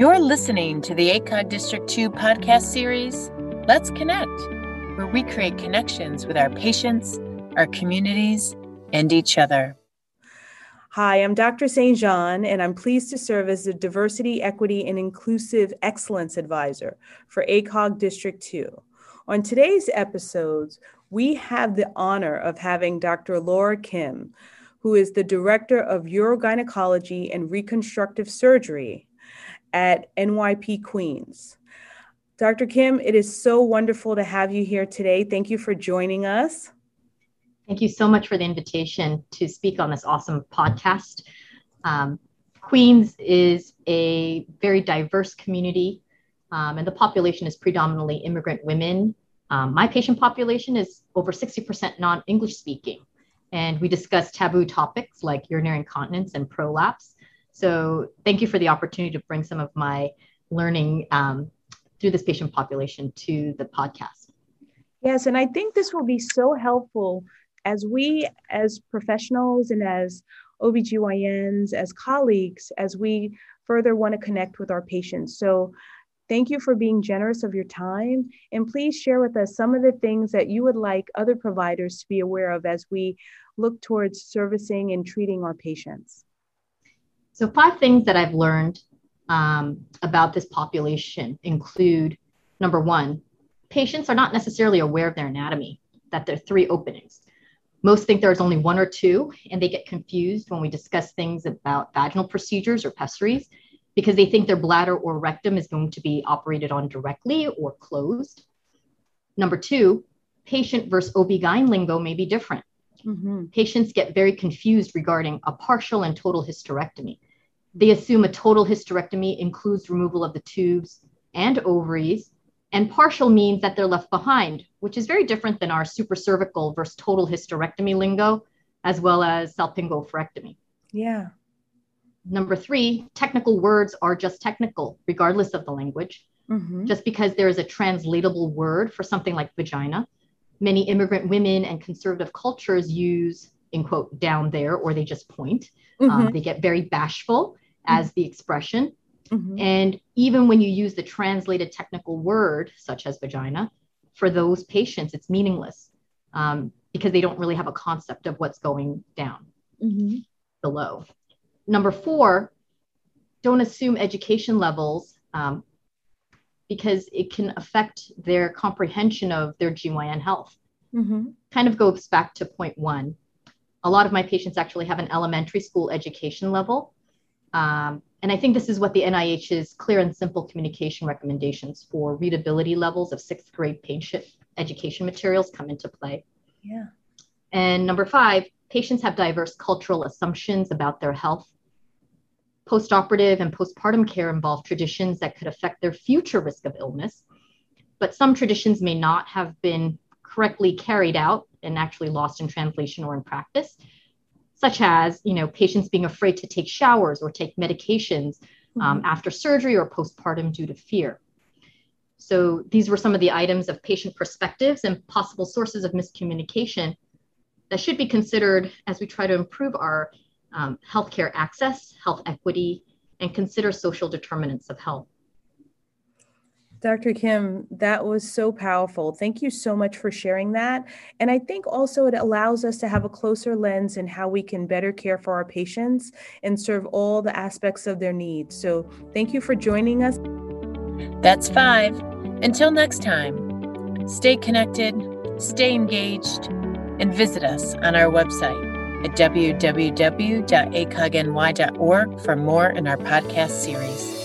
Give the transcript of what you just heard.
You're listening to the ACOG District 2 podcast series, Let's Connect, where we create connections with our patients, our communities, and each other. Hi, I'm Dr. Saint-Jean, and I'm pleased to serve as the Diversity, Equity, and Inclusive Excellence Advisor for ACOG District 2. On today's episodes, we have the honor of having Dr. Laura Kim, who is the Director of Urogynecology and Reconstructive Surgery at NYP Queens. Dr. Kim, it is so wonderful to have you here today. Thank you for joining us. Thank you so much for the invitation to speak on this awesome podcast. Queens is a very diverse community, and the population is predominantly immigrant women. My patient population is over 60% non-English speaking, and we discuss taboo topics like urinary incontinence and prolapse. So thank you for the opportunity to bring some of my learning through this patient population to the podcast. Yes, and I think this will be so helpful as we, as professionals and as OBGYNs, as colleagues, as we further want to connect with our patients. So thank you for being generous of your time. And please share with us some of the things that you would like other providers to be aware of as we look towards servicing and treating our patients. So 5 things that I've learned about this population include, number 1, patients are not necessarily aware of their anatomy, that there are 3 openings. Most think there's only 1 or 2, and they get confused when we discuss things about vaginal procedures or pessaries because they think their bladder or rectum is going to be operated on directly or closed. Number 2, patient versus OB-GYN lingo may be different. Mm-hmm. Patients get very confused regarding a partial and total hysterectomy. They assume a total hysterectomy includes removal of the tubes and ovaries, and partial means that they're left behind, which is very different than our supracervical versus total hysterectomy lingo, as well as salpingo-oophorectomy. Yeah. Number 3, technical words are just technical, regardless of the language. Mm-hmm. Just because there is a translatable word for something like vagina, many immigrant women and conservative cultures use, in quote, down there, or they just point. Mm-hmm. They get very bashful as the expression. Mm-hmm. And even when you use the translated technical word, such as vagina, for those patients, it's meaningless because they don't really have a concept of what's going down below. Number 4, don't assume education levels because it can affect their comprehension of their GYN health. Mm-hmm. Kind of goes back to point 1. A lot of my patients actually have an elementary school education level. And I think this is what the NIH's clear and simple communication recommendations for readability levels of 6th grade patient education materials come into play. Yeah. And number 5, patients have diverse cultural assumptions about their health. Postoperative and postpartum care involve traditions that could affect their future risk of illness, but some traditions may not have been correctly carried out and actually lost in translation or in practice, such as, you know, patients being afraid to take showers or take medications after surgery or postpartum due to fear. So these were some of the items of patient perspectives and possible sources of miscommunication that should be considered as we try to improve our healthcare access, health equity, and consider social determinants of health. Dr. Kim, that was so powerful. Thank you so much for sharing that. And I think also it allows us to have a closer lens in how we can better care for our patients and serve all the aspects of their needs. So thank you for joining us. That's 5. Until next time, stay connected, stay engaged, and visit us on our website at www.acogny.org for more in our podcast series.